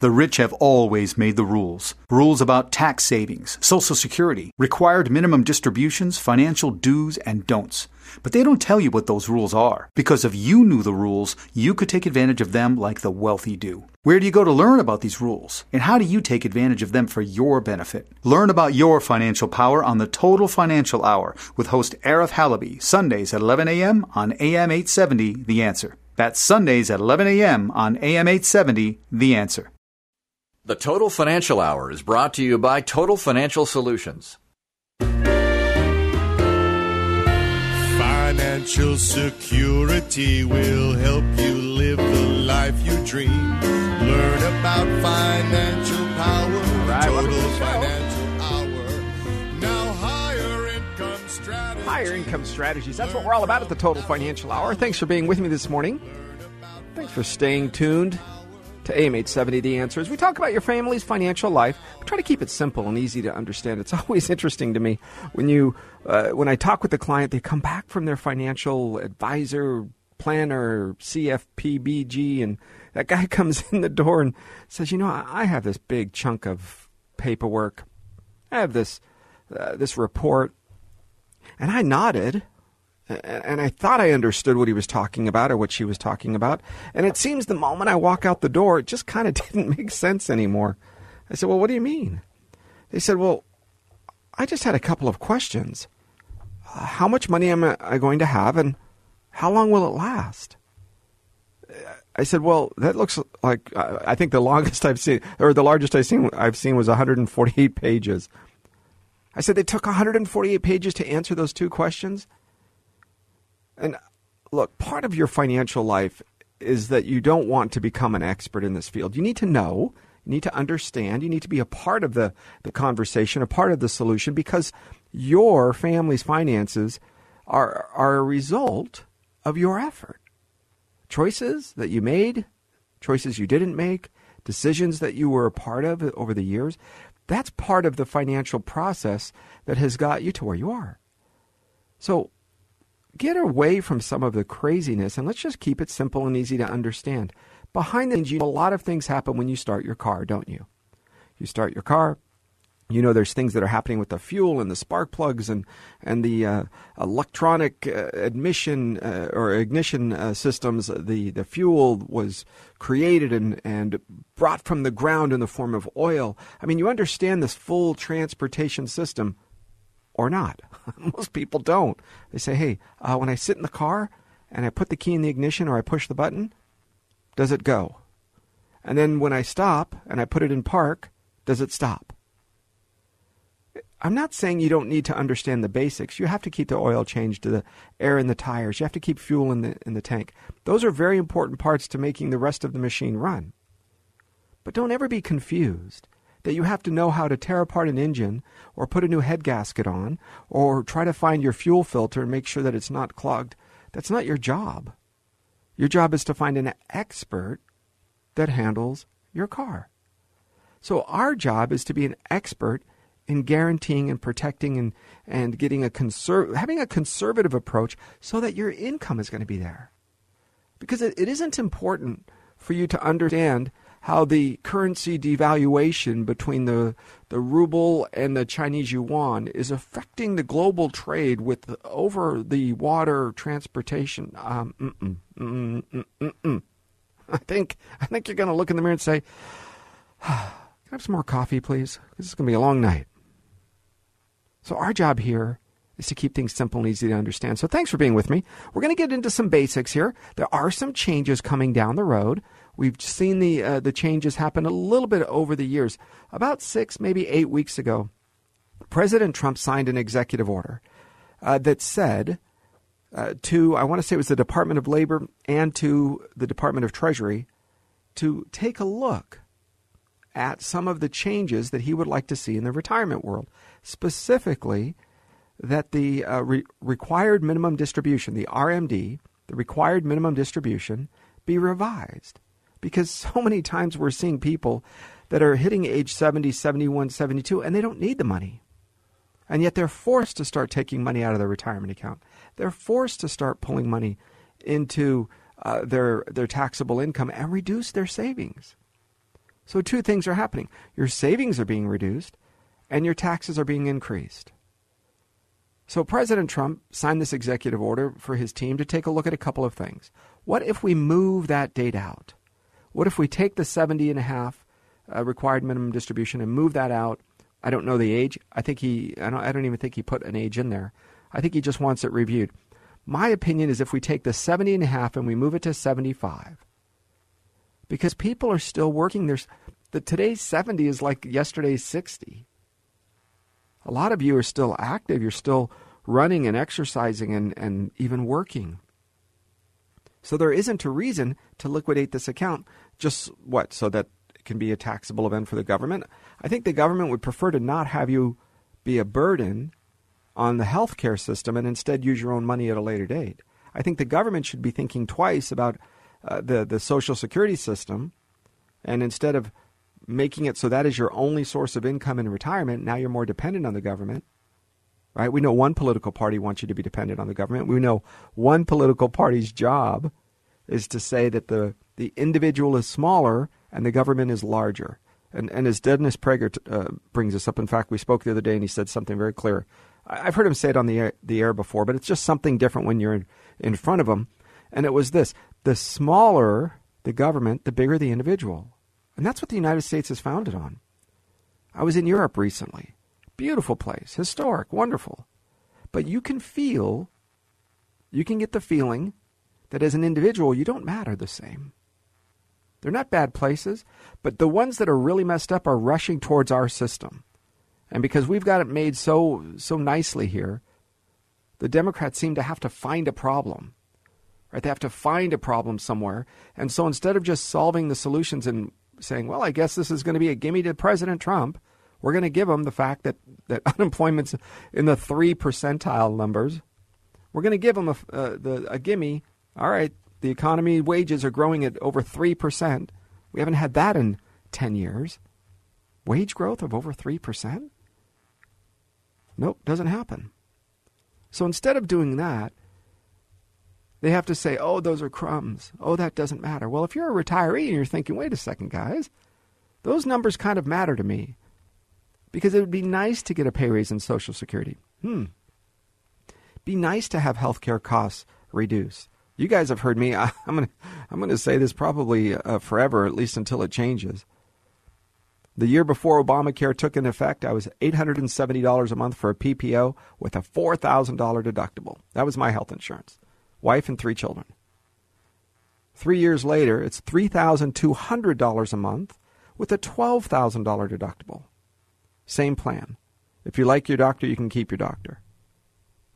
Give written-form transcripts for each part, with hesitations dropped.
The rich have always made the rules. Rules about tax savings, Social Security, required minimum distributions, financial do's and don'ts. But they don't tell you what those rules are. Because if you knew the rules, you could take advantage of them like the wealthy do. Where do you go to learn about these rules? And how do you take advantage of them for your benefit? Learn about your financial power on the Total Financial Hour with host Arif Halaby, Sundays at 11 a.m. on AM 870, The Answer. That's Sundays at 11 a.m. on AM 870, The Answer. The Total Financial Hour is brought to you by Total Financial Solutions. Financial security will help you live the life you dream. Learn about financial power, right, Total Financial Hour. Now higher income strategies. Higher income strategies. That's what we're all about at the Total Financial Hour. Thanks for being with me this morning. Thanks for staying tuned to AM 870, The Answer. As we talk about your family's financial life, we try to keep it simple and easy to understand. It's always interesting to me when when I talk with the client, they come back from their financial advisor, planner, CFPBG, and that guy comes in the door and says, you know, I have this big chunk of paperwork. I have this report. And I nodded. And I thought I understood what he was talking about or what she was talking about. And it seems the moment I walk out the door, it just kind of didn't make sense anymore. I said, well, what do you mean? They said, well, I just had a couple of questions. How much money am I going to have and how long will it last? I said, well, that looks like, I think the largest I've seen was 148 pages. I said, they took 148 pages to answer those two questions? And look, part of your financial life is that you don't want to become an expert in this field. You need to know, you need to understand, you need to be a part of the conversation, a part of the solution, because your family's finances are a result of your effort. Choices that you made, choices you didn't make, decisions that you were a part of over the years, that's part of the financial process that has got you to where you are. So get away from some of the craziness and let's just keep it simple and easy to understand. Behind the scenes, a lot of things happen when you start your car, don't you? You start your car, you know there's things that are happening with the fuel and the spark plugs and the electronic ignition systems. The fuel was created and brought from the ground in the form of oil. I mean, you understand this full transportation system. Or not. Most people don't. They say, hey, when I sit in the car and I put the key in the ignition or I push the button, does it go? And then when I stop and I put it in park, does it stop? I'm not saying you don't need to understand the basics. You have to keep the oil changed, the air in the tires. You have to keep fuel in the tank. Those are very important parts to making the rest of the machine run. But don't ever be confused that you have to know how to tear apart an engine or put a new head gasket on or try to find your fuel filter and make sure that it's not clogged. That's not your job. Your job is to find an expert that handles your car. So our job is to be an expert in guaranteeing and protecting and getting having a conservative approach so that your income is going to be there. Because it isn't important for you to understand how the currency devaluation between the ruble and the Chinese yuan is affecting the global trade with over-the-water transportation. I think you're going to look in the mirror and say, can I have some more coffee, please? This is going to be a long night. So our job here is to keep things simple and easy to understand. So thanks for being with me. We're going to get into some basics here. There are some changes coming down the road. We've seen the changes happen a little bit over the years. About 6, maybe 8 weeks ago, President Trump signed an executive order that said to, I want to say it was the Department of Labor and to the Department of Treasury, to take a look at some of the changes that he would like to see in the retirement world, specifically that the required minimum distribution, the RMD, the required minimum distribution, be revised. Because so many times we're seeing people that are hitting age 70, 71, 72, and they don't need the money. And yet they're forced to start taking money out of their retirement account. They're forced to start pulling money into their taxable income and reduce their savings. So two things are happening. Your savings are being reduced and your taxes are being increased. So President Trump signed this executive order for his team to take a look at a couple of things. What if we move that date out? What if we take the 70.5 required minimum distribution and move that out? I don't know the age. I don't even think he put an age in there. I think he just wants it reviewed. My opinion is if we take the 70.5 and we move it to 75, because people are still working. Today's 70 is like yesterday's 60. A lot of you are still active. You're still running and exercising and even working. So there isn't a reason to liquidate this account. Just what? So that it can be a taxable event for the government? I think the government would prefer to not have you be a burden on the healthcare system and instead use your own money at a later date. I think the government should be thinking twice about the Social Security system, and instead of making it so that is your only source of income in retirement, now you're more dependent on the government, right? We know one political party wants you to be dependent on the government. We know one political party's job is to say that the individual is smaller and the government is larger. And as Dennis Prager brings us up, in fact, we spoke the other day and he said something very clear. I've heard him say it on the air before, but it's just something different when you're in front of him. And it was this: the smaller the government, the bigger the individual. And that's what the United States is founded on. I was in Europe recently. Beautiful place, historic, wonderful. But you can get the feeling that as an individual, you don't matter the same. They're not bad places, but the ones that are really messed up are rushing towards our system. And because we've got it made so nicely here, the Democrats seem to have to find a problem. Right? They have to find a problem somewhere. And so instead of just solving the solutions and saying, well, I guess this is going to be a gimme to President Trump, we're going to give him the fact that unemployment's in the 3 percentile numbers. We're going to give him a gimme. All right, the economy, wages are growing at over 3%. We haven't had that in 10 years. Wage growth of over 3%? Nope, doesn't happen. So instead of doing that, they have to say, oh, those are crumbs. Oh, that doesn't matter. Well, if you're a retiree and you're thinking, wait a second, guys, those numbers kind of matter to me because it would be nice to get a pay raise in Social Security. Be nice to have healthcare costs reduced. You guys have heard me. I'm going to say this probably forever, at least until it changes. The year before Obamacare took into effect, I was $870 a month for a PPO with a $4,000 deductible. That was my health insurance. Wife and 3 children. 3 years later, it's $3,200 a month with a $12,000 deductible. Same plan. If you like your doctor, you can keep your doctor.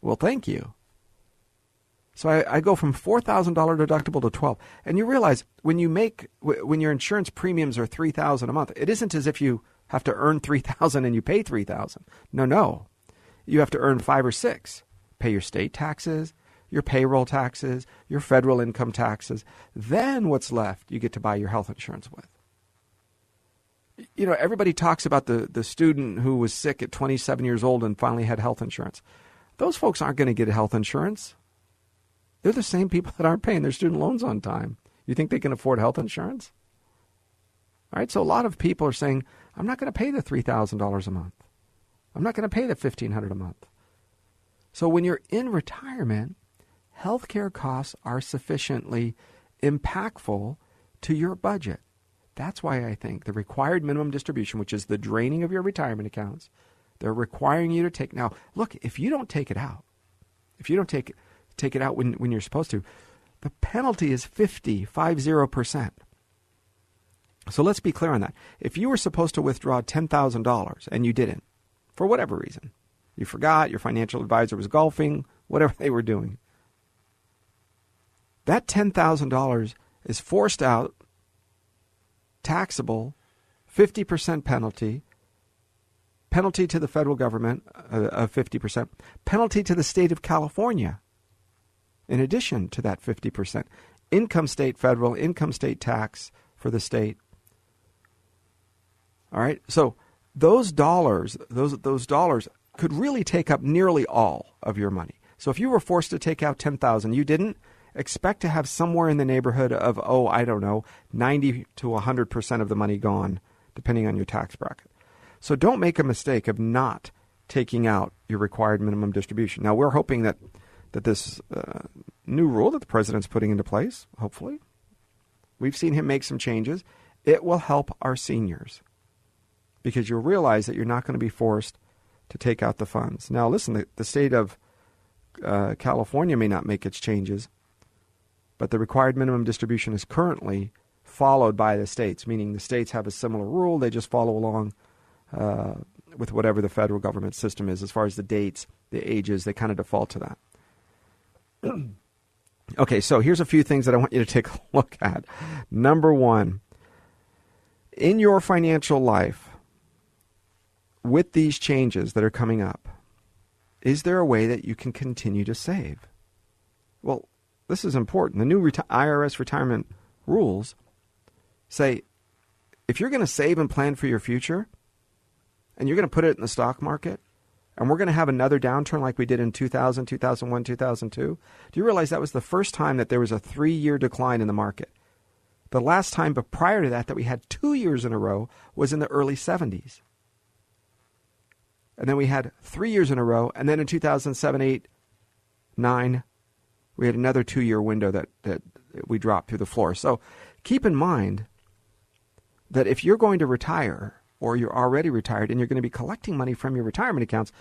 Well, thank you. So I go from $4,000 deductible to $12,000. And you realize when your insurance premiums are $3,000 a month, it isn't as if you have to earn $3,000 and you pay $3,000. No. You have to earn 5 or 6. Pay your state taxes, your payroll taxes, your federal income taxes. Then what's left you get to buy your health insurance with. You know, everybody talks about the student who was sick at 27 years old and finally had health insurance. Those folks aren't going to get health insurance. They're the same people that aren't paying their student loans on time. You think they can afford health insurance? All right, so a lot of people are saying, I'm not going to pay the $3,000 a month. I'm not going to pay the $1,500 a month. So when you're in retirement, healthcare costs are sufficiently impactful to your budget. That's why I think the required minimum distribution, which is the draining of your retirement accounts, they're requiring you to take. Now, look, if you don't take it out, take it out when you're supposed to, the penalty is 50%. So let's be clear on that. If you were supposed to withdraw $10,000 and you didn't, for whatever reason, you forgot, your financial advisor was golfing, whatever they were doing, that $10,000 is forced out, taxable, 50% penalty to the federal government of 50%, penalty to the state of California in addition to that 50%, income state federal, income state tax for the state. All right, so those dollars could really take up nearly all of your money. So if you were forced to take out $10,000, you didn't, expect to have somewhere in the neighborhood of, 90 to 100% of the money gone, depending on your tax bracket. So don't make a mistake of not taking out your required minimum distribution. Now, we're hoping that this new rule that the president's putting into place, hopefully, we've seen him make some changes, it will help our seniors because you'll realize that you're not going to be forced to take out the funds. Now, listen, the state of California may not make its changes, but the required minimum distribution is currently followed by the states, meaning the states have a similar rule. They just follow along with whatever the federal government system is as far as the dates, the ages, they kind of default to that. Okay, so here's a few things that I want you to take a look at. Number one, in your financial life, with these changes that are coming up, is there a way that you can continue to save? Well, this is important. The new IRS retirement rules say if you're going to save and plan for your future and you're going to put it in the stock market, and we're going to have another downturn like we did in 2000, 2001, 2002. Do you realize that was the first time that there was a 3-year decline in the market? The last time, but prior to that, that we had 2 years in a row was in the early 70s. And then we had 3 years in a row. And then in 2007, 8, 9, we had another 2-year window that we dropped through the floor. So keep in mind that if you're going to retire, or you're already retired and you're going to be collecting money from your retirement accounts,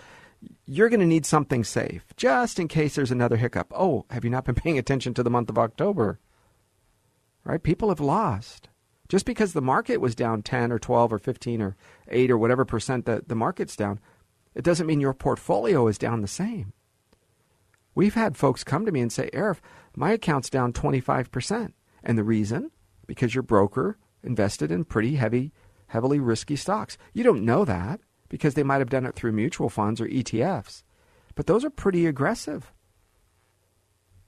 you're going to need something safe just in case there's another hiccup. Oh, have you not been paying attention to the month of October? Right? People have lost. Just because the market was down 10 or 12 or 15 or 8 or whatever percent that the market's down, it doesn't mean your portfolio is down the same. We've had folks come to me and say, Arif, my account's down 25%. And the reason? Because your broker invested in pretty heavily risky stocks. You don't know that because they might have done it through mutual funds or ETFs, but those are pretty aggressive.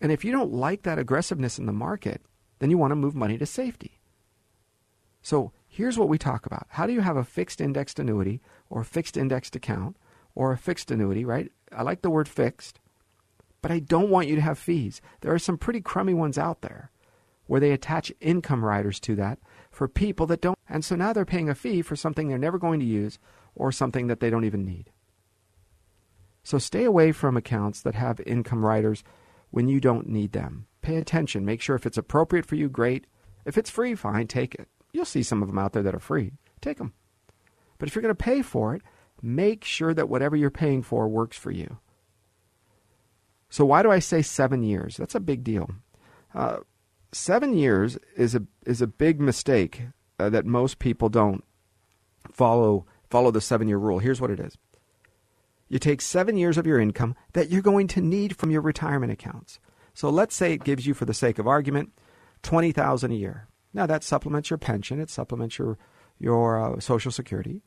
And if you don't like that aggressiveness in the market, then you want to move money to safety. So here's what we talk about. How do you have a fixed indexed annuity or a fixed indexed account or a fixed annuity, right? I like the word fixed, but I don't want you to have fees. There are some pretty crummy ones out there where they attach income riders to that for people that don't. And so now they're paying a fee for something they're never going to use or something that they don't even need. So stay away from accounts that have income riders when you don't need them. Pay attention. Make sure if it's appropriate for you, great. If it's free, fine, take it. You'll see some of them out there that are free. Take them. But if you're going to pay for it, make sure that whatever you're paying for works for you. So why do I say 7 years? That's a big deal. 7 years is a big mistake that most people don't follow the 7-year rule. Here's what it is. You take 7 years of your income that you're going to need from your retirement accounts. So let's say it gives you, for the sake of argument, $20,000 a year. Now that supplements your pension. It supplements your Social Security.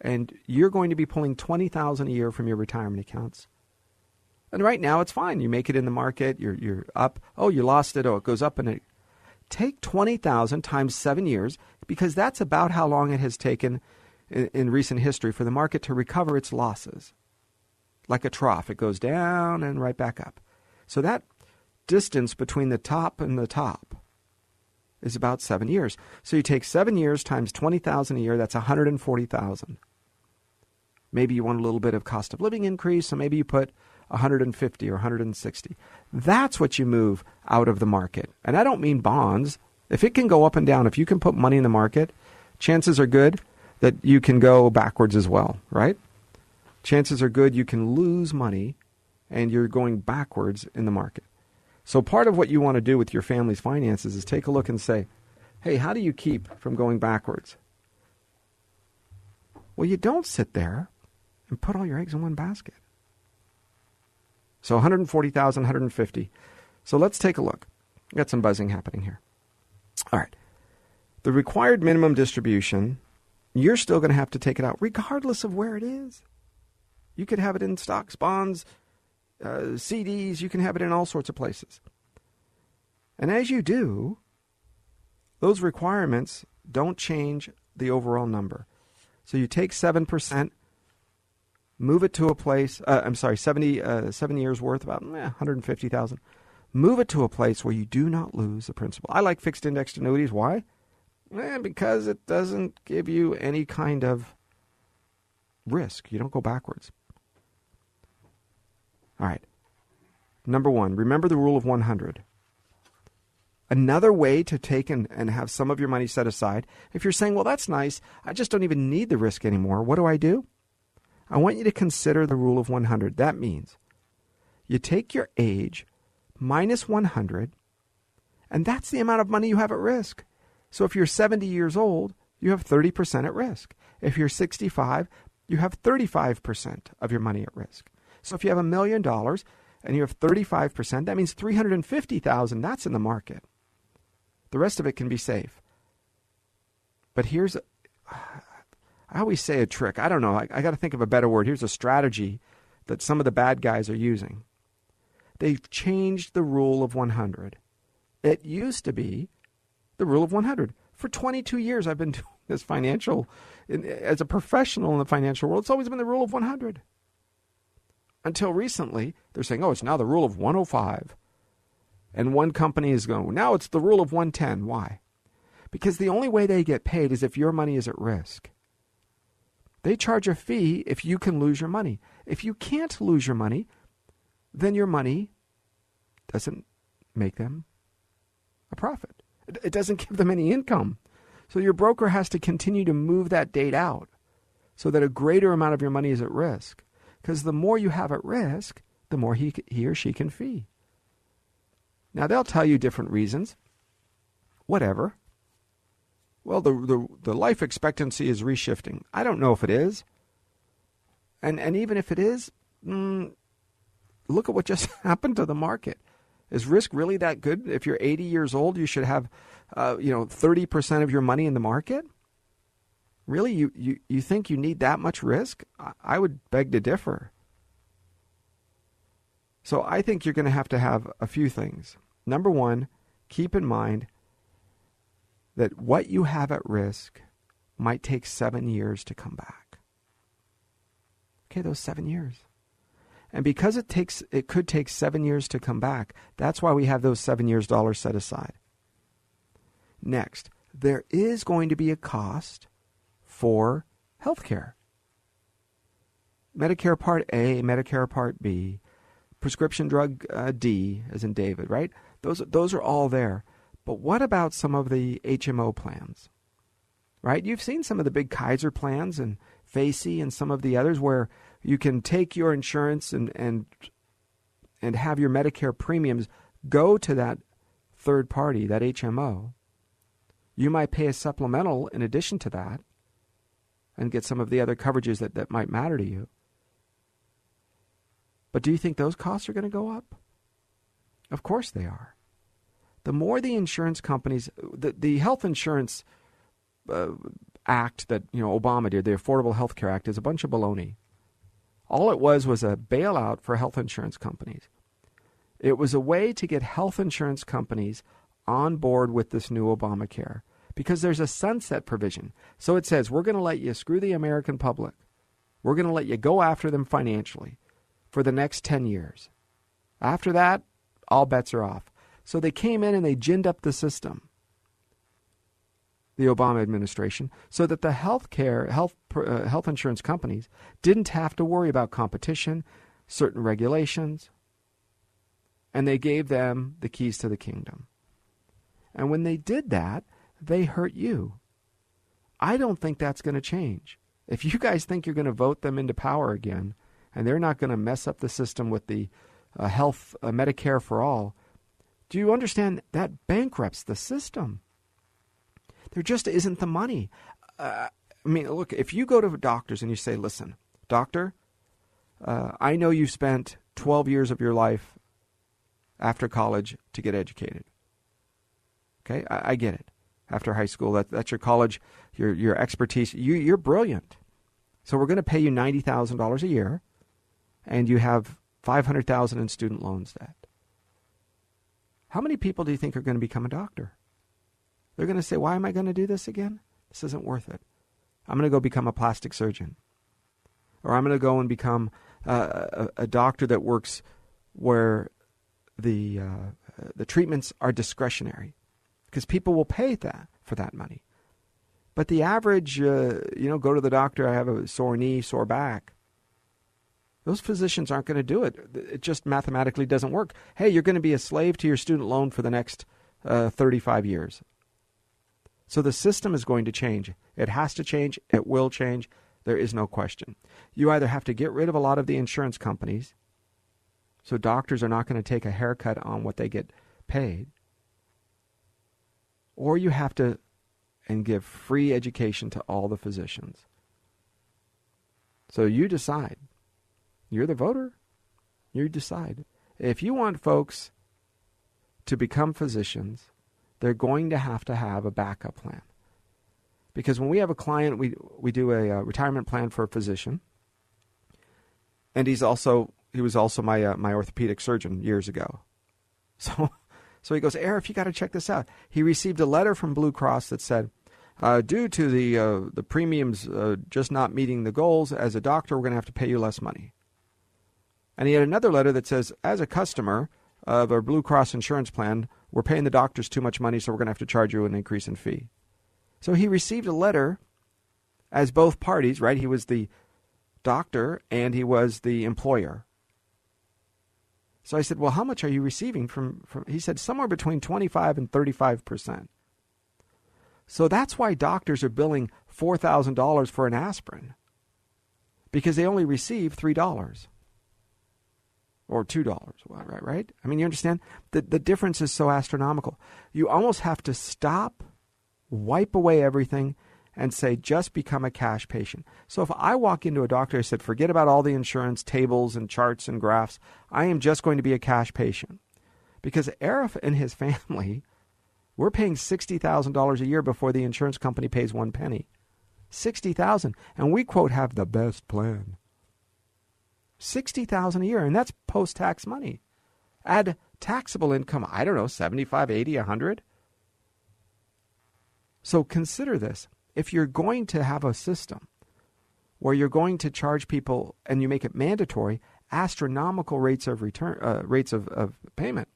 And you're going to be pulling $20,000 a year from your retirement accounts. And right now, it's fine. You make it in the market. You're up. Oh, you lost it. Oh, it goes up. And take $20,000 times 7 years because that's about how long it has taken in recent history for the market to recover its losses. Like a trough. It goes down and right back up. So that distance between the top and the top is about 7 years. So you take 7 years times $20,000 a year. That's $140,000. Maybe you want a little bit of cost of living increase. So maybe you put 150 or 160. That's what you move out of the market. And I don't mean bonds. If it can go up and down, if you can put money in the market, chances are good that you can go backwards as well, right? Chances are good you can lose money and you're going backwards in the market. So part of what you want to do with your family's finances is take a look and say, hey, how do you keep from going backwards? Well, you don't sit there and put all your eggs in one basket. So 140,000, 150. So let's take a look. We've got some buzzing happening here. All right. The required minimum distribution, you're still going to have to take it out regardless of where it is. You could have it in stocks, bonds, CDs. You can have it in all sorts of places. And as you do, those requirements don't change the overall number. So you take 7%. Move it to a place, 7 years worth, about $150,000. Move it to a place where you do not lose the principal. I like fixed indexed annuities. Why? Because it doesn't give you any kind of risk. You don't go backwards. All right. Number one, remember the rule of 100. Another way to take and have some of your money set aside, if you're saying, well, that's nice, I just don't even need the risk anymore, what do? I want you to consider the rule of 100. That means you take your age minus 100, and that's the amount of money you have at risk. So if you're 70 years old, you have 30% at risk. If you're 65, you have 35% of your money at risk. So if you have $1 million and you have 35%, that means $350,000, that's in the market. The rest of it can be safe. But here's, I always say a trick. I don't know. I got to think of a better word. Here's a strategy that some of the bad guys are using. They've changed the rule of 100. It used to be the rule of 100. For 22 years, I've been doing this as a professional in the financial world. It's always been the rule of 100. Until recently, they're saying, oh, it's now the rule of 105. And one company is going, now it's the rule of 110. Why? Because the only way they get paid is if your money is at risk. They charge a fee if you can lose your money. If you can't lose your money, then your money doesn't make them a profit. It doesn't give them any income. So your broker has to continue to move that date out so that a greater amount of your money is at risk. Because the more you have at risk, the more he or she can fee. Now, they'll tell you different reasons. Whatever. Well, the life expectancy is reshifting. I don't know if it is. And even if it is, look at what just happened to the market. Is risk really that good? If you're 80 years old, you should have 30% of your money in the market? Really? You think you need that much risk? I would beg to differ. So I think you're going to have a few things. Number one, keep in mind that what you have at risk might take 7 years to come back. Okay, those 7 years. And because it could take 7 years to come back, that's why we have those 7 years dollars set aside. Next, there is going to be a cost for healthcare. Medicare Part A, Medicare Part B, prescription drug D, as in David, right? Those are all there. But what about some of the HMO plans, right? You've seen some of the big Kaiser plans and FACEI and some of the others where you can take your insurance and have your Medicare premiums go to that third party, that HMO. You might pay a supplemental in addition to that and get some of the other coverages that might matter to you. But do you think those costs are going to go up? Of course they are. The more the insurance companies, the health insurance act that Obama did, the Affordable Health Care Act, is a bunch of baloney. All it was a bailout for health insurance companies. It was a way to get health insurance companies on board with this new Obamacare because there's a sunset provision. So it says, we're going to let you screw the American public. We're going to let you go after them financially for the next 10 years. After that, all bets are off. So they came in and they ginned up the system, the Obama administration, so that the health insurance companies didn't have to worry about competition, certain regulations, and they gave them the keys to the kingdom. And when they did that, they hurt you. I don't think that's going to change. If you guys think you're going to vote them into power again, and they're not going to mess up the system with the Medicare for all, do you understand that bankrupts the system? There just isn't the money. Look, if you go to doctors and you say, listen, doctor, I know you've spent 12 years of your life after college to get educated. Okay, I get it. After high school, that's your college, your expertise. You're brilliant. So we're going to pay you $90,000 a year, and you have $500,000 in student loans debt. How many people do you think are going to become a doctor? They're going to say, why am I going to do this again? This isn't worth it. I'm going to go become a plastic surgeon. Or I'm going to go and become a doctor that works where the the treatments are discretionary because people will pay that for that money. But the average, go to the doctor, I have a sore knee, sore back. Those physicians aren't going to do it. It just mathematically doesn't work. Hey, you're going to be a slave to your student loan for the next 35 years. So the system is going to change. It has to change. It will change. There is no question. You either have to get rid of a lot of the insurance companies, so doctors are not going to take a haircut on what they get paid, or you have to and give free education to all the physicians. So you decide. You're the voter. You decide. If you want folks to become physicians, they're going to have a backup plan. Because when we have a client, we do a retirement plan for a physician. And he was also my orthopedic surgeon years ago. So he goes, Arif, you got to check this out. He received a letter from Blue Cross that said, due to the premiums just not meeting the goals, as a doctor, we're going to have to pay you less money. And he had another letter that says, as a customer of our Blue Cross insurance plan, we're paying the doctors too much money, so we're going to have to charge you an increase in fee. So he received a letter as both parties, right? He was the doctor and he was the employer. So I said, well, how much are you receiving from he said, somewhere between 25 and 35%. So that's why doctors are billing $4,000 for an aspirin, because they only receive $3 or $2, right? I mean, you understand? The difference is so astronomical. You almost have to stop, wipe away everything, and say, just become a cash patient. So if I walk into a doctor, I said, forget about all the insurance tables and charts and graphs. I am just going to be a cash patient. Because Arif and his family, we're paying $60,000 a year before the insurance company pays one penny. $60,000. And we, quote, have the best plan. $60,000 a year, and that's post-tax money. Add taxable income, I don't know, 75, 80, 100. So consider this. If you're going to have a system where you're going to charge people and you make it mandatory, astronomical rates of return, rates of payment,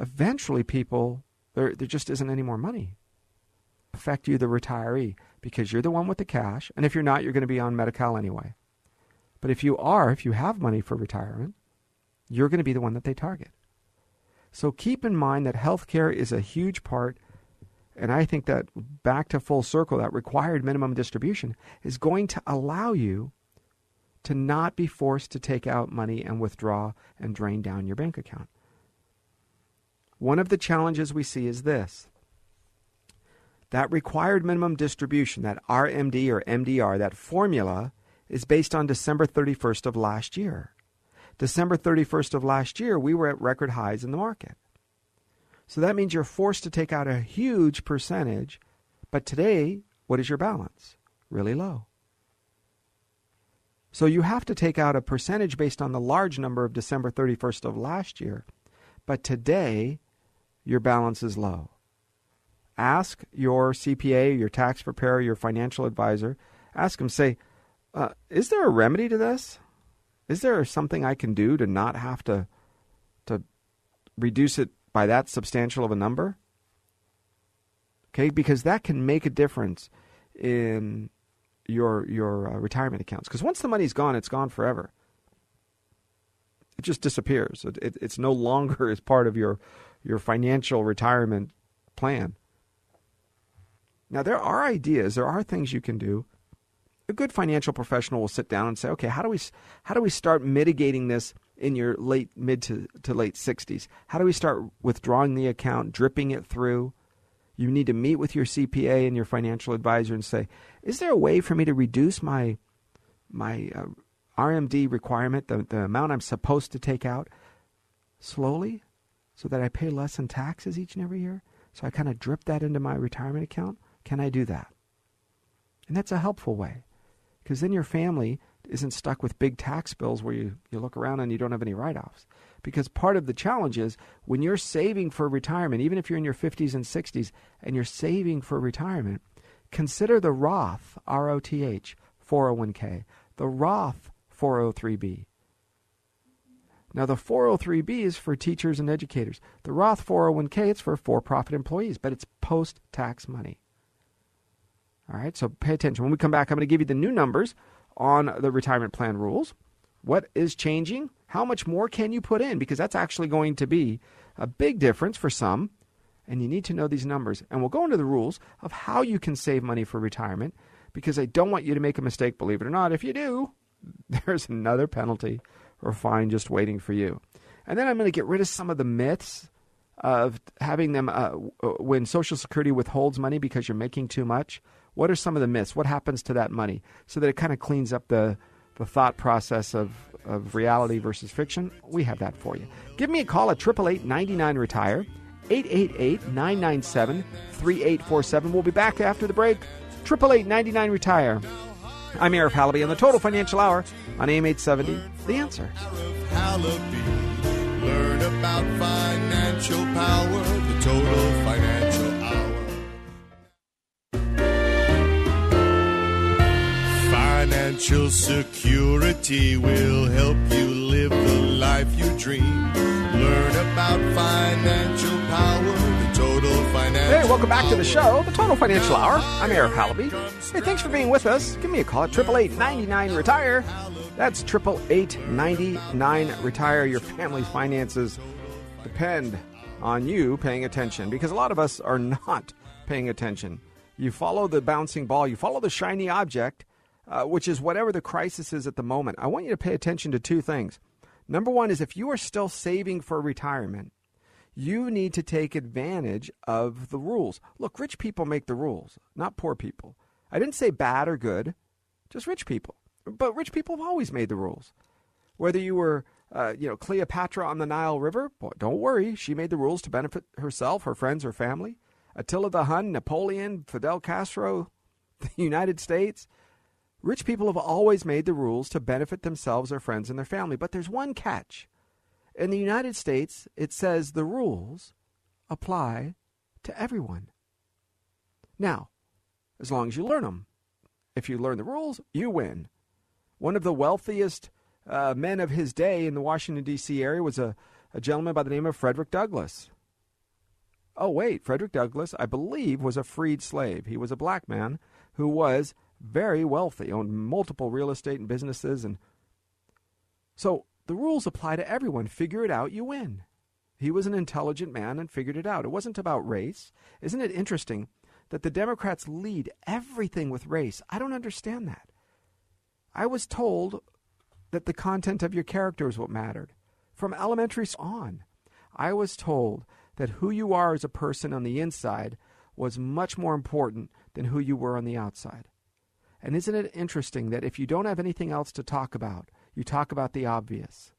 eventually people, there just isn't any more money. Affect you, the retiree, because you're the one with the cash. And if you're not, you're going to be on Medi-Cal anyway. But if you have money for retirement, you're going to be the one that they target. So keep in mind that healthcare is a huge part. And I think that back to full circle, that required minimum distribution is going to allow you to not be forced to take out money and withdraw and drain down your bank account. One of the challenges we see is this. That required minimum distribution, that RMD or MDR, that formula is based on December 31st of last year. December 31st of last year, we were at record highs in the market. So that means you're forced to take out a huge percentage. But today, what is your balance? Really low. So you have to take out a percentage based on the large number of December 31st of last year. But today, your balance is low. Ask your CPA, your tax preparer, your financial advisor. Ask them, say, is there a remedy to this? Is there something I can do to not have to reduce it by that substantial of a number? Okay, because that can make a difference in your retirement accounts. Because once the money's gone, it's gone forever. It just disappears. It's no longer as part of your financial retirement plan. Now, there are ideas. There are things you can do. A good financial professional will sit down and say, okay, how do we start mitigating this in your mid to late 60s? How do we start withdrawing the account, dripping it through? You need to meet with your CPA and your financial advisor and say, is there a way for me to reduce my RMD requirement, the amount I'm supposed to take out, slowly so that I pay less in taxes each and every year? So I kind of drip that into my retirement account. Can I do that? And that's a helpful way, because then your family isn't stuck with big tax bills where you look around and you don't have any write-offs. Because part of the challenge is when you're saving for retirement, even if you're in your 50s and 60s and you're saving for retirement, consider the Roth, R-O-T-H, 401k, the Roth 403b. Now, the 403B is for teachers and educators. The Roth 401K, it's for for-profit employees, but it's post-tax money. All right, so pay attention. When we come back, I'm going to give you the new numbers on the retirement plan rules. What is changing? How much more can you put in? Because that's actually going to be a big difference for some, and you need to know these numbers. And we'll go into the rules of how you can save money for retirement, because I don't want you to make a mistake, believe it or not. If you do, there's another penalty or fine just waiting for you. And then I'm going to get rid of some of the myths of having them when Social Security withholds money because you're making too much. What are some of the myths? What happens to that money? So that it kind of cleans up the thought process of reality versus fiction. We have that for you. Give me a call at 888-99-RETIRE, 888-997-3847. We'll be back after the break. 888-99-RETIRE. I'm Arif Halaby on the Total Financial Hour on AM 870, The Answer. Arif Halaby, learn about financial power, the Total Financial Hour. Financial security will help you live the life you dream. Learn about financial power, the Total Financial Hour. Hey, welcome back to the show, the Total Financial Hour. I'm Arif Halaby. Hey, thanks for being with us. Give me a call at 888-99-RETIRE. That's 888-99-RETIRE. Your family's finances depend on you paying attention, because a lot of us are not paying attention. You follow the bouncing ball. You follow the shiny object, which is whatever the crisis is at the moment. I want you to pay attention to two things. Number one is, if you are still saving for retirement, you need to take advantage of the rules. Look, rich people make the rules, not poor people. I didn't say bad or good, just rich people. But rich people have always made the rules. Whether you were, Cleopatra on the Nile River, boy, don't worry. She made the rules to benefit herself, her friends, her family. Attila the Hun, Napoleon, Fidel Castro, the United States. Rich people have always made the rules to benefit themselves, their friends, and their family. But there's one catch. In the United States, it says the rules apply to everyone. Now, as long as you learn them. If you learn the rules, you win. One of the wealthiest men of his day in the Washington, D.C. area was a gentleman by the name of Frederick Douglass. Oh, wait. Frederick Douglass, I believe, was a freed slave. He was a black man who was very wealthy, owned multiple real estate and businesses. And so the rules apply to everyone. Figure it out, you win. He was an intelligent man and figured it out. It wasn't about race. Isn't it interesting that the Democrats lead everything with race? I don't understand that. I was told that the content of your character is what mattered. From elementary on, I was told that who you are as a person on the inside was much more important than who you were on the outside. And isn't it interesting that if you don't have anything else to talk about, you talk about the obvious,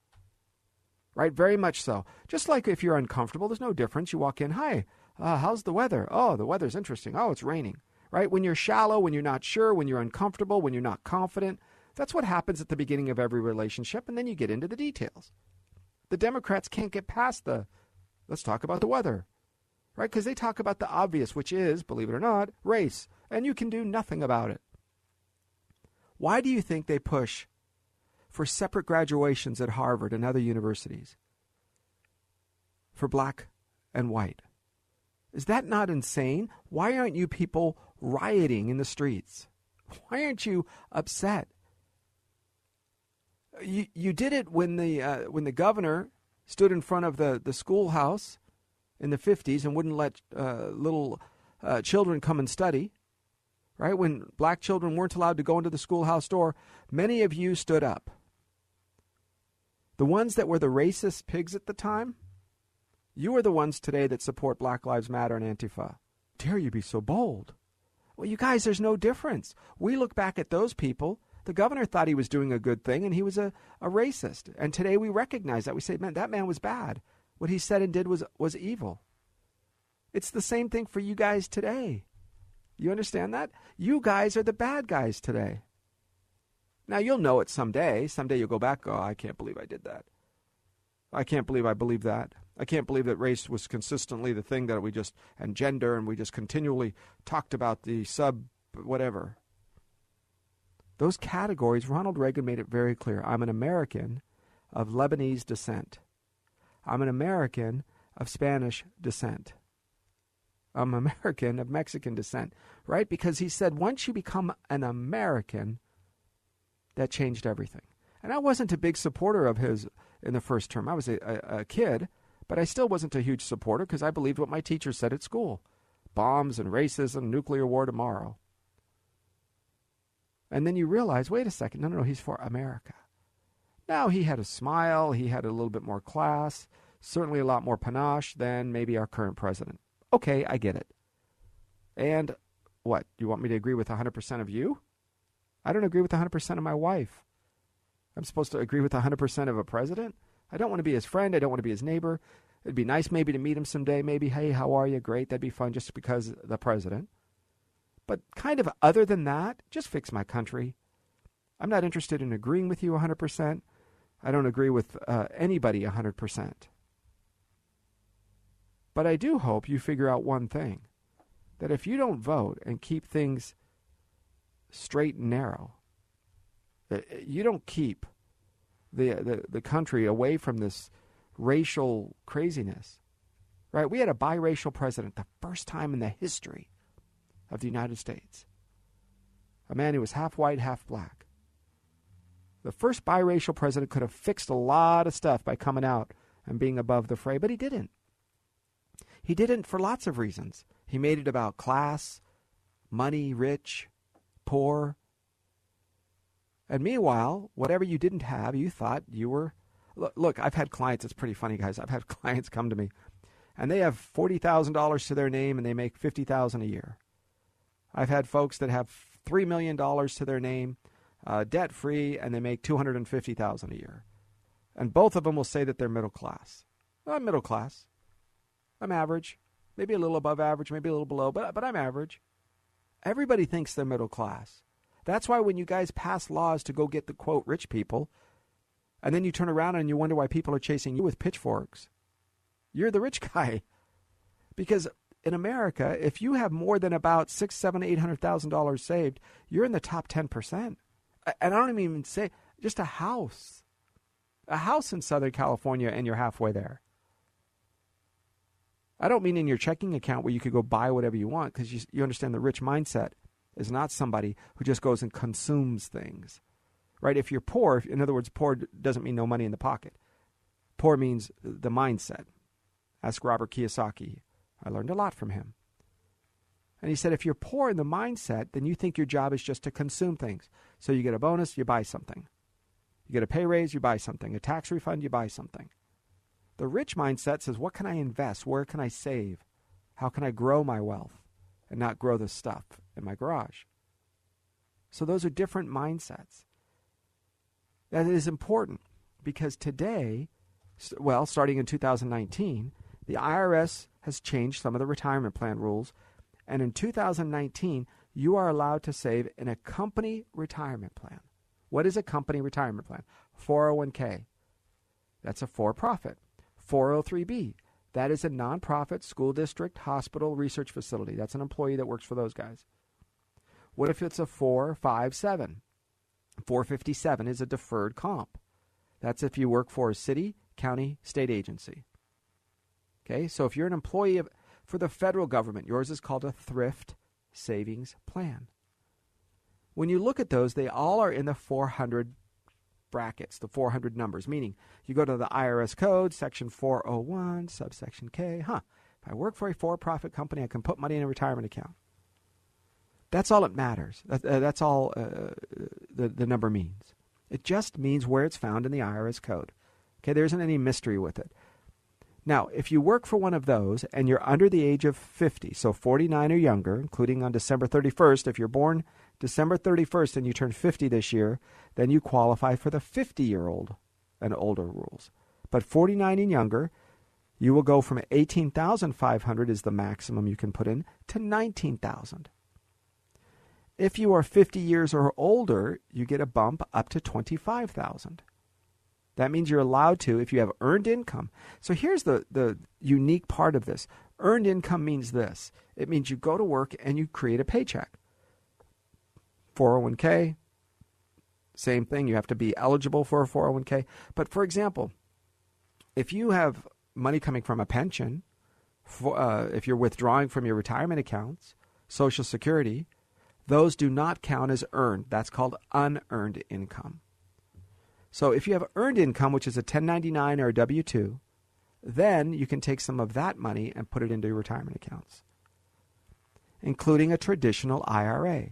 right? Very much so. Just like if you're uncomfortable, there's no difference. You walk in, hi, how's the weather? Oh, the weather's interesting. Oh, it's raining, right? When you're shallow, when you're not sure, when you're uncomfortable, when you're not confident, that's what happens at the beginning of every relationship, and then you get into the details. The Democrats can't get past the, let's talk about the weather, right? Because they talk about the obvious, which is, believe it or not, race, and you can do nothing about it. Why do you think they push for separate graduations at Harvard and other universities for black and white? Is that not insane? Why aren't you people rioting in the streets? Why aren't you upset? You did it when the governor stood in front of the schoolhouse in the 50s and wouldn't let little children come and study. Right? When black children weren't allowed to go into the schoolhouse door, many of you stood up. The ones that were the racist pigs at the time, you are the ones today that support Black Lives Matter and Antifa. Dare you be so bold? Well, you guys, there's no difference. We look back at those people. The governor thought he was doing a good thing, and he was a racist. And today we recognize that. We say, man, that man was bad. What he said and did was evil. It's the same thing for you guys today. You understand that? You guys are the bad guys today. Now, you'll know it someday. Someday you'll go back, oh, I can't believe I did that. I can't believe I believe that. I can't believe that race was consistently the thing that and gender, and we just continually talked about the whatever. Those categories, Ronald Reagan made it very clear. I'm an American. of Lebanese descent. I'm an American of Spanish descent. I'm American of Mexican descent, right? Because he said, once you become an American, that changed everything. And I wasn't a big supporter of his in the first term. I was a kid, but I still wasn't a huge supporter because I believed what my teacher said at school. Bombs and racism, nuclear war tomorrow. And then you realize, wait a second, no, he's for America. Now, he had a smile, he had a little bit more class, certainly a lot more panache than maybe our current president. Okay, I get it. And what? You want me to agree with 100% of you? I don't agree with 100% of my wife. I'm supposed to agree with 100% of a president? I don't want to be his friend. I don't want to be his neighbor. It'd be nice maybe to meet him someday. Maybe, hey, how are you? Great. That'd be fun just because the president. But kind of other than that, just fix my country. I'm not interested in agreeing with you 100%. I don't agree with anybody 100%. But I do hope you figure out one thing, that if you don't vote and keep things straight and narrow, you don't keep the country away from this racial craziness, right? We had a biracial president, the first time in the history of the United States, a man who was half white, half black. The first biracial president could have fixed a lot of stuff by coming out and being above the fray, but he didn't. He didn't for lots of reasons. He made it about class, money, rich, poor. And meanwhile, whatever you didn't have, you thought you were... Look, I've had clients, it's pretty funny, guys. I've had clients come to me, and they have $40,000 to their name, and they make $50,000 a year. I've had folks that have $3 million to their name, debt-free, and they make $250,000 a year. And both of them will say that they're middle class. Well, I'm middle class. I'm average, maybe a little above average, maybe a little below, but I'm average. Everybody thinks they're middle class. That's why when you guys pass laws to go get the, quote, rich people, and then you turn around and you wonder why people are chasing you with pitchforks, you're the rich guy. Because in America, if you have more than about $600,000, $700,000, $800,000 saved, you're in the top 10%. And I don't even say, just a house in Southern California, and you're halfway there. I don't mean in your checking account where you could go buy whatever you want, because you understand the rich mindset is not somebody who just goes and consumes things, right? If you're poor, in other words, poor doesn't mean no money in the pocket. Poor means the mindset. Ask Robert Kiyosaki. I learned a lot from him. And he said, if you're poor in the mindset, then you think your job is just to consume things. So you get a bonus, you buy something. You get a pay raise, you buy something. A tax refund, you buy something. The rich mindset says, what can I invest? Where can I save? How can I grow my wealth and not grow the stuff in my garage? So those are different mindsets. That is important because today, well, starting in 2019, the IRS has changed some of the retirement plan rules. And in 2019, you are allowed to save in a company retirement plan. What is a company retirement plan? 401k. That's a for-profit. 403B, that is a nonprofit, school district, hospital, research facility. That's an employee that works for those guys. What if it's a 457? 457 is a deferred comp. That's if you work for a city, county, state agency. Okay, so if you're an employee for the federal government, yours is called a thrift savings plan. When you look at those, they all are in the 400 brackets, the 400 numbers, meaning you go to the IRS code, section 401, subsection K. If I work for a for-profit company, I can put money in a retirement account. That's all it matters. That's all the number means. It just means where it's found in the IRS code. Okay, there isn't any mystery with it. Now, if you work for one of those and you're under the age of 50, so 49 or younger, including on December 31st, if you're born December 31st and you turn 50 this year, then you qualify for the 50-year-old and older rules. But 49 and younger, you will go from $18,500 is the maximum you can put in to $19,000. If you are 50 years or older, you get a bump up to $25,000. That means you're allowed to if you have earned income. So here's the unique part of this. Earned income means this. It means you go to work and you create a paycheck. 401k, Same thing. You have to be eligible for a 401k. But for example, if you have money coming from a pension, if you're withdrawing from your retirement accounts, Social Security, those do not count as earned. That's called unearned income. So if you have earned income, which is a 1099 or a W-2, then you can take some of that money and put it into your retirement accounts, including a traditional IRA.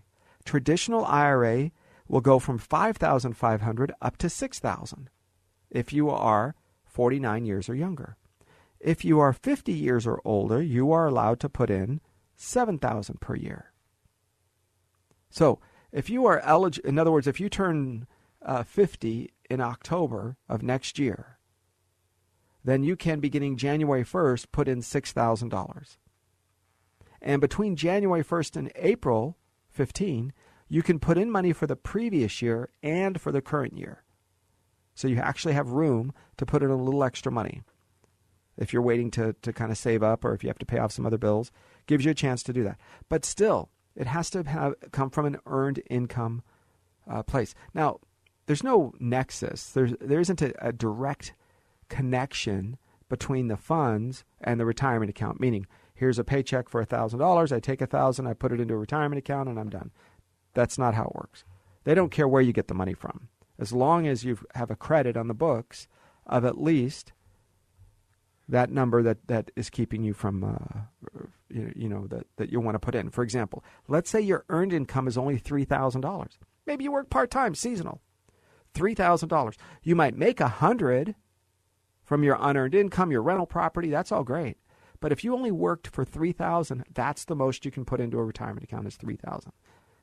Traditional IRA will go from $5,500 up to $6,000 if you are 49 years or younger. If you are 50 years or older, you are allowed to put in $7,000 per year. So if you are eligible, in other words, if you turn 50 in October of next year, then you can, beginning January 1st, put in $6,000. And between January 1st and April 15, you can put in money for the previous year and for the current year. So you actually have room to put in a little extra money. If you're waiting to kind of save up, or if you have to pay off some other bills, gives you a chance to do that. But still, it has to have come from an earned income place. Now, there's no nexus. There isn't a direct connection between the funds and the retirement account, meaning here's a paycheck for $1,000. I take $1,000, I put it into a retirement account, and I'm done. That's not how it works. They don't care where you get the money from. As long as you have a credit on the books of at least that number that is keeping you from, that you want to put in. For example, let's say your earned income is only $3,000. Maybe you work part-time, seasonal, $3,000. You might make $100 from your unearned income, your rental property. That's all great. But if you only worked for $3,000, that's the most you can put into a retirement account is $3,000,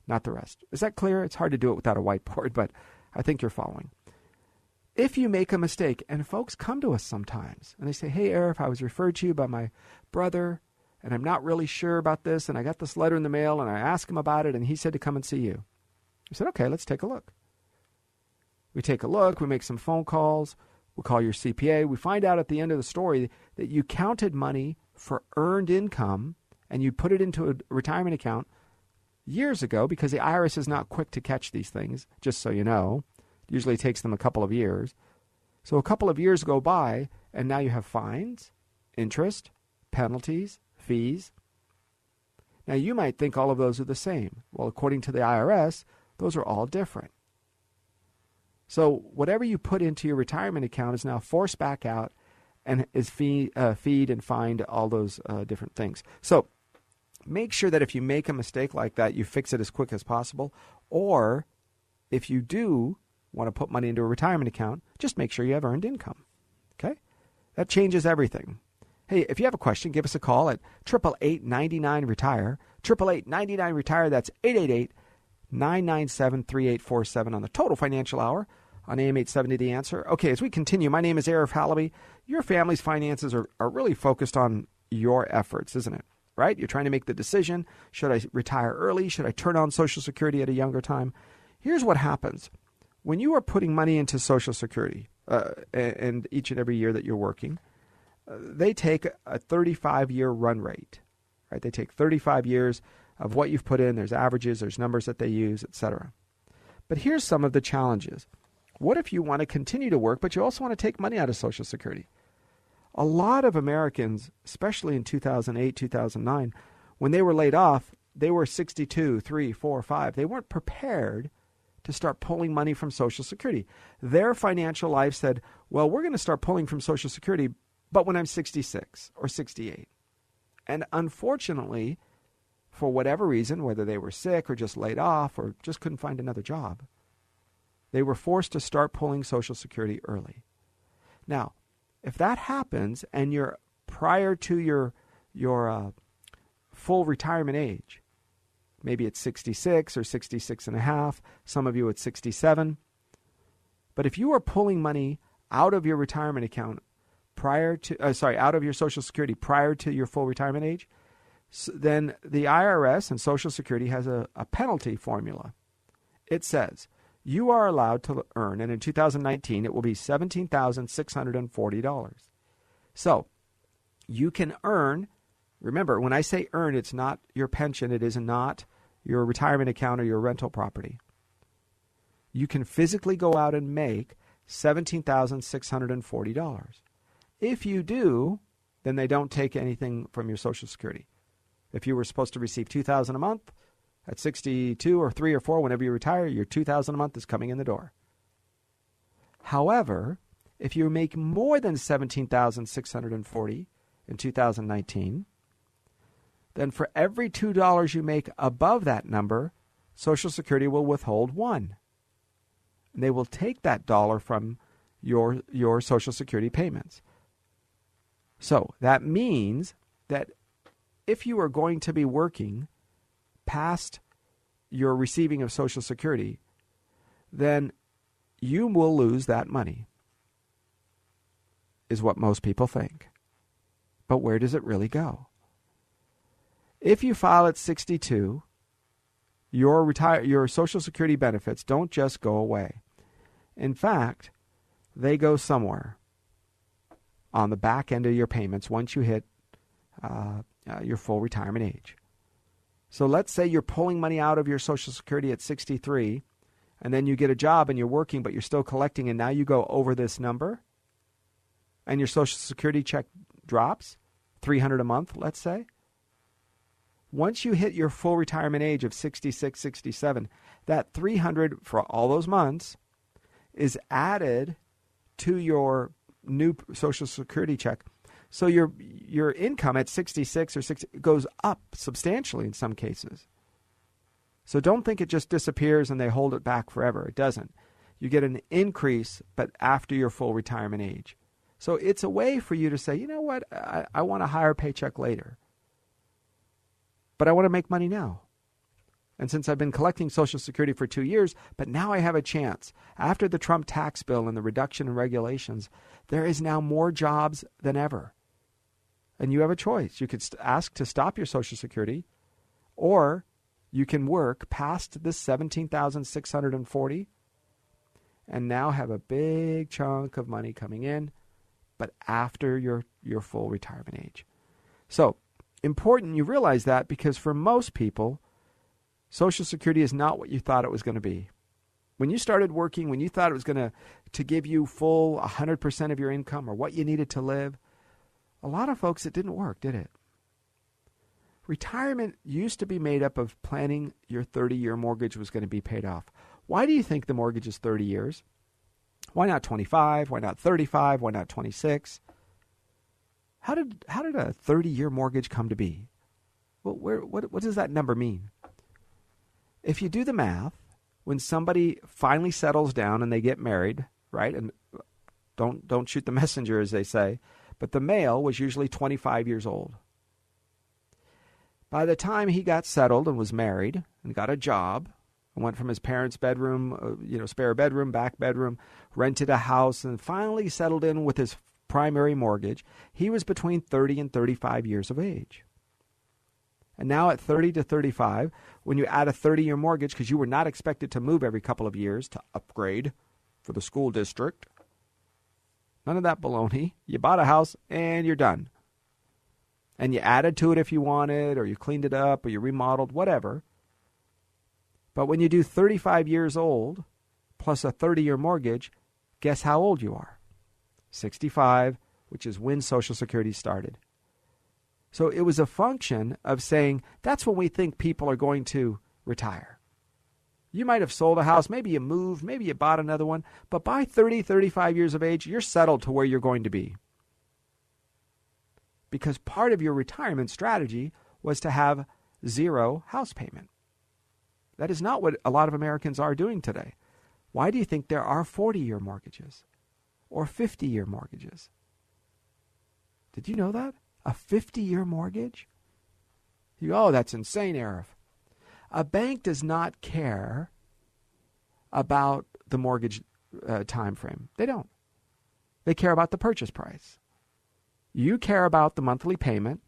not the rest. Is that clear? It's hard to do it without a whiteboard, but I think you're following. If you make a mistake, and folks come to us sometimes, and they say, hey, Arif, I was referred to you by my brother, and I'm not really sure about this, and I got this letter in the mail, and I asked him about it, and he said to come and see you. We said, okay, let's take a look. We take a look. We make some phone calls. We call your CPA. We find out at the end of the story that you counted money for earned income, and you put it into a retirement account years ago, because the IRS is not quick to catch these things, just so you know. It usually takes them a couple of years. So a couple of years go by, and now you have fines, interest, penalties, fees. Now, you might think all of those are the same. Well, according to the IRS, those are all different. So whatever you put into your retirement account is now forced back out and is feed and fined all those different things. So make sure that if you make a mistake like that, you fix it as quick as possible. Or if you do want to put money into a retirement account, just make sure you have earned income. Okay? That changes everything. Hey, if you have a question, give us a call at 888-99-RETIRE. 888-99-RETIRE, that's 888-997-3847 on the Total Financial Hour on AM 870, The Answer. Okay, as we continue, my name is Arif Halaby. Your family's finances are really focused on your efforts, isn't it? Right? You're trying to make the decision, should I retire early? Should I turn on Social Security at a younger time? Here's what happens. When you are putting money into Social Security and each and every year that you're working, they take a 35-year run rate, right? They take 35 years of what you've put in. There's averages, there's numbers that they use, etc. But here's some of the challenges. What if you want to continue to work, but you also want to take money out of Social Security? A lot of Americans, especially in 2008, 2009, when they were laid off, they were 62, 3, 4, 5. They weren't prepared to start pulling money from Social Security. Their financial life said, well, we're going to start pulling from Social Security, but when I'm 66 or 68. And unfortunately, for whatever reason, whether they were sick or just laid off or just couldn't find another job, they were forced to start pulling Social Security early. Now, if that happens and you're prior to your full retirement age, maybe it's 66 or 66 and a half, some of you at 67, but if you are pulling money out of your retirement account out of your Social Security prior to your full retirement age, so then the IRS and Social Security has a penalty formula. It says you are allowed to earn, and in 2019 it will be $17,640. So you can earn, remember when I say earn, it's not your pension, it is not your retirement account or your rental property. you can physically go out and make $17,640. If you do, then they don't take anything from your Social Security. If you were supposed to receive $2,000 a month, at 62 or 3 or 4, whenever you retire, your $2,000 a month is coming in the door. However, if you make more than $17,640 in 2019, then for every $2 you make above that number, Social Security will withhold $1. And they will take that dollar from your Social Security payments. So that means that if you are going to be working past your receiving of Social Security, then you will lose that money, is what most people think. But where does it really go? If you file at 62, your Social Security benefits don't just go away. In fact, they go somewhere on the back end of your payments once you hit your full retirement age. So let's say you're pulling money out of your Social Security at 63, and then you get a job and you're working, but you're still collecting, and now you go over this number, and your Social Security check drops, $300 a month, let's say. Once you hit your full retirement age of 66, 67, that $300 for all those months is added to your new Social Security check. So your income at 66 or 60 goes up substantially in some cases. So don't think it just disappears and they hold it back forever. It doesn't. You get an increase, but after your full retirement age. So it's a way for you to say, you know what, I want a higher paycheck later, but I want to make money now. And since I've been collecting Social Security for 2 years, but now I have a chance. After the Trump tax bill and the reduction in regulations, there is now more jobs than ever. And you have a choice. You could ask to stop your Social Security, or you can work past this $17,640 and now have a big chunk of money coming in, but after your full retirement age. So important you realize that, because for most people, Social Security is not what you thought it was going to be. When you started working, when you thought it was going to give you full 100% of your income or what you needed to live, a lot of folks, it didn't work, did it? Retirement used to be made up of planning your 30-year mortgage was going to be paid off. Why do you think the mortgage is 30 years? Why not 25? Why not 35? Why not 26? How did a 30-year mortgage come to be? Well, what does that number mean? If you do the math, when somebody finally settles down and they get married, right? And don't shoot the messenger, as they say, but the male was usually 25 years old. By the time he got settled and was married and got a job and went from his parents' bedroom, spare bedroom, back bedroom, rented a house, and finally settled in with his primary mortgage, he was between 30 and 35 years of age. And now at 30 to 35, when you add a 30-year mortgage, because you were not expected to move every couple of years to upgrade for the school district, none of that baloney. You bought a house and you're done. And you added to it if you wanted, or you cleaned it up, or you remodeled, whatever. But when you do 35 years old plus a 30-year mortgage, guess how old you are? 65, which is when Social Security started. So it was a function of saying, that's when we think people are going to retire. You might have sold a house, maybe you moved, maybe you bought another one, but by 30, 35 years of age, you're settled to where you're going to be. Because part of your retirement strategy was to have zero house payment. That is not what a lot of Americans are doing today. Why do you think there are 40-year mortgages or 50-year mortgages? Did you know that? A 50-year mortgage? That's insane, Arif. A bank does not care about the mortgage time frame. They don't. They care about the purchase price. You care about the monthly payment.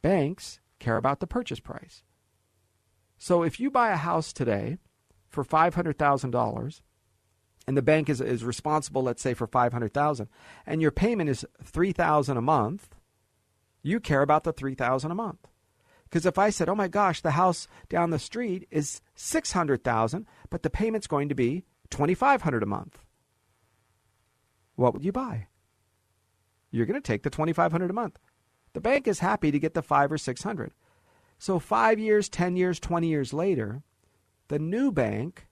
Banks care about the purchase price. So if you buy a house today for $500,000, and the bank is responsible, let's say, for $500,000, and your payment is $3,000 a month, you care about the $3,000 a month. Because if I said, oh my gosh, the house down the street is $600,000, but the payment's going to be $2,500 a month. What would you buy? You're going to take the $2,500 a month. The bank is happy to get the $500 or $600. So 5 years, 10 years, 20 years later, the new bank,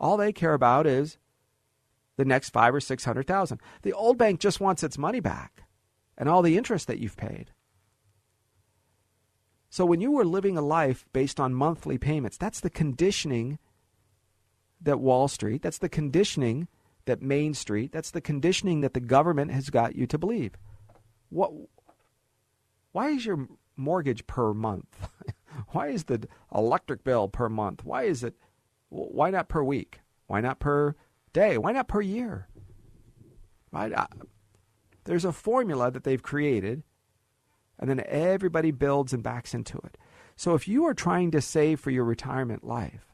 all they care about is the next $500,000 or $600,000. The old bank just wants its money back and all the interest that you've paid. So when you were living a life based on monthly payments, that's the conditioning that Wall Street, that's the conditioning that Main Street, that's the conditioning that the government has got you to believe. Why is your mortgage per month? Why is the electric bill per month? Why not per week? Why not per day? Why not per year? Right? There's a formula that they've created, and then everybody builds and backs into it. So if you are trying to save for your retirement life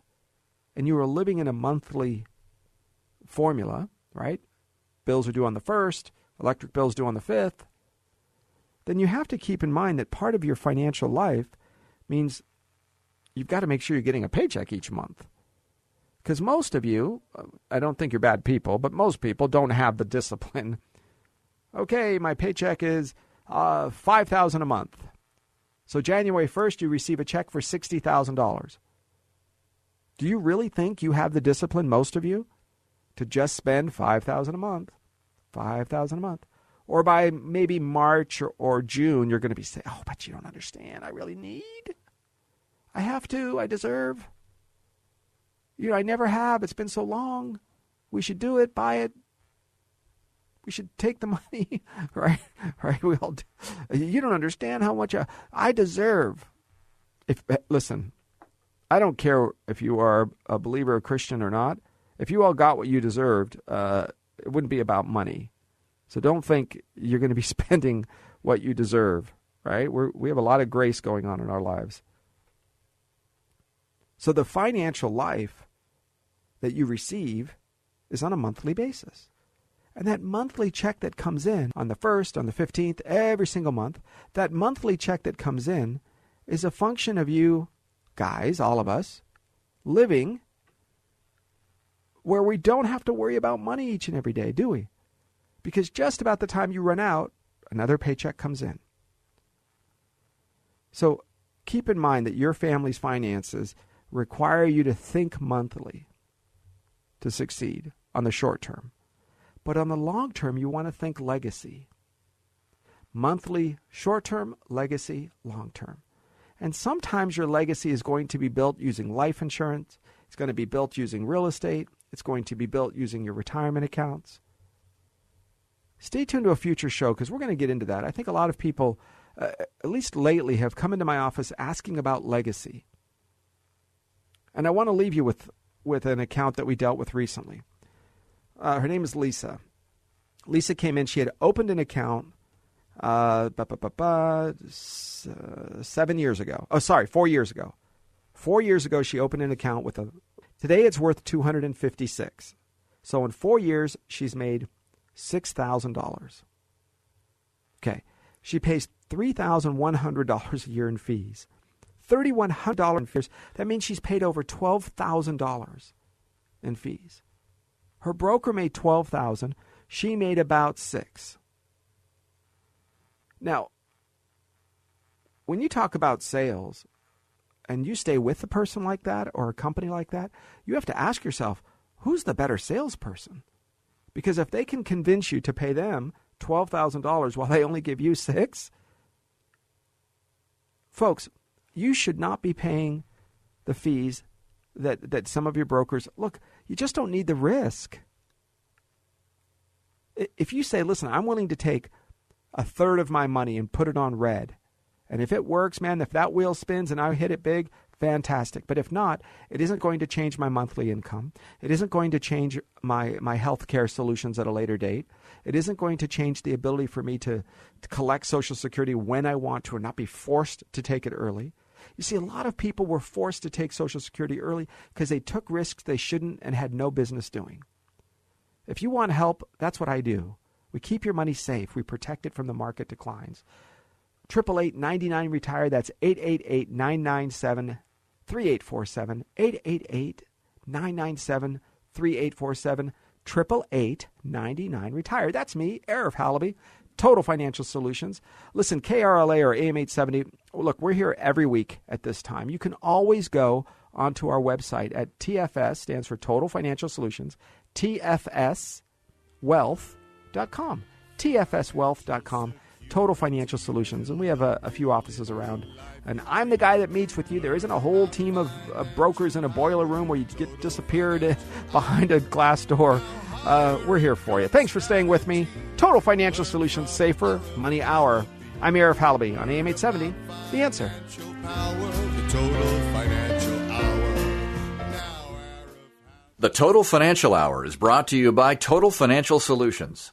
and you are living in a monthly formula, right? Bills are due on the 1st, electric bills due on the 5th, then you have to keep in mind that part of your financial life means you've got to make sure you're getting a paycheck each month. Because most of you, I don't think you're bad people, but most people don't have the discipline. Okay, my paycheck is $5,000 a month. So January 1st, you receive a check for $60,000. Do you really think you have the discipline, most of you, to just spend $5,000 a month, $5,000 a month? Or by maybe March or June, you're going to be saying, oh, but you don't understand. I really need. I have to. I deserve. You know, I never have. It's been so long. We should do it. Buy it. We should take the money, right? Right? We all do. You don't understand how much I deserve. Listen, I don't care if you are a believer or Christian or not. If you all got what you deserved, it wouldn't be about money. So don't think you're going to be spending what you deserve, right? We have a lot of grace going on in our lives. So the financial life that you receive is on a monthly basis. And that monthly check that comes in on the 1st, on the 15th, every single month, that monthly check that comes in is a function of you guys, all of us, living where we don't have to worry about money each and every day, do we? Because just about the time you run out, another paycheck comes in. So keep in mind that your family's finances require you to think monthly to succeed on the short term. But on the long term, you want to think legacy. Monthly, short term, legacy, long term. And sometimes your legacy is going to be built using life insurance. It's going to be built using real estate. It's going to be built using your retirement accounts. Stay tuned to a future show because we're going to get into that. I think a lot of people, at least lately, have come into my office asking about legacy. And I want to leave you with an account that we dealt with recently. Her name is Lisa. Lisa came in. She had opened an account 7 years ago. Oh, sorry, 4 years ago. 4 years ago, she opened an account with a... Today, it's worth $256. So in 4 years, she's made $6,000. Okay. She pays $3,100 a year in fees. $3,100 in fees. That means she's paid over $12,000 in fees. Her broker made $12,000. She made about $6,000. Now, when you talk about sales and you stay with a person like that or a company like that, you have to ask yourself, who's the better salesperson? Because if they can convince you to pay them $12,000 while they only give you $6,000, folks, you should not be paying the fees that some of your brokers... Look, you just don't need the risk. If you say, listen, I'm willing to take a third of my money and put it on red, and if it works, man, if that wheel spins and I hit it big, fantastic. But if not, it isn't going to change my monthly income. It isn't going to change my health care solutions at a later date. It isn't going to change the ability for me to collect Social Security when I want to and not be forced to take it early. You see, a lot of people were forced to take Social Security early because they took risks they shouldn't and had no business doing. If you want help, that's what I do. We keep your money safe. We protect it from the market declines. 888-99-RETIRE. That's 888-997-3847. 997-3847, 888-99-RETIRE. That's me, Arif Halaby, Total Financial Solutions. Listen, KRLA or AM 870, look, we're here every week at this time. You can always go onto our website at TFS, stands for Total Financial Solutions, TFSWealth.com, TFSWealth.com. Total Financial Solutions, and we have a few offices around, and I'm the guy that meets with you. There isn't a whole team of brokers in a boiler room where you get disappeared behind a glass door. We're here for you. Thanks for staying with me. Total Financial Solutions, Safer Money Hour. I'm Arif Halaby on AM 870, The Answer. The Total Financial Hour is brought to you by Total Financial Solutions.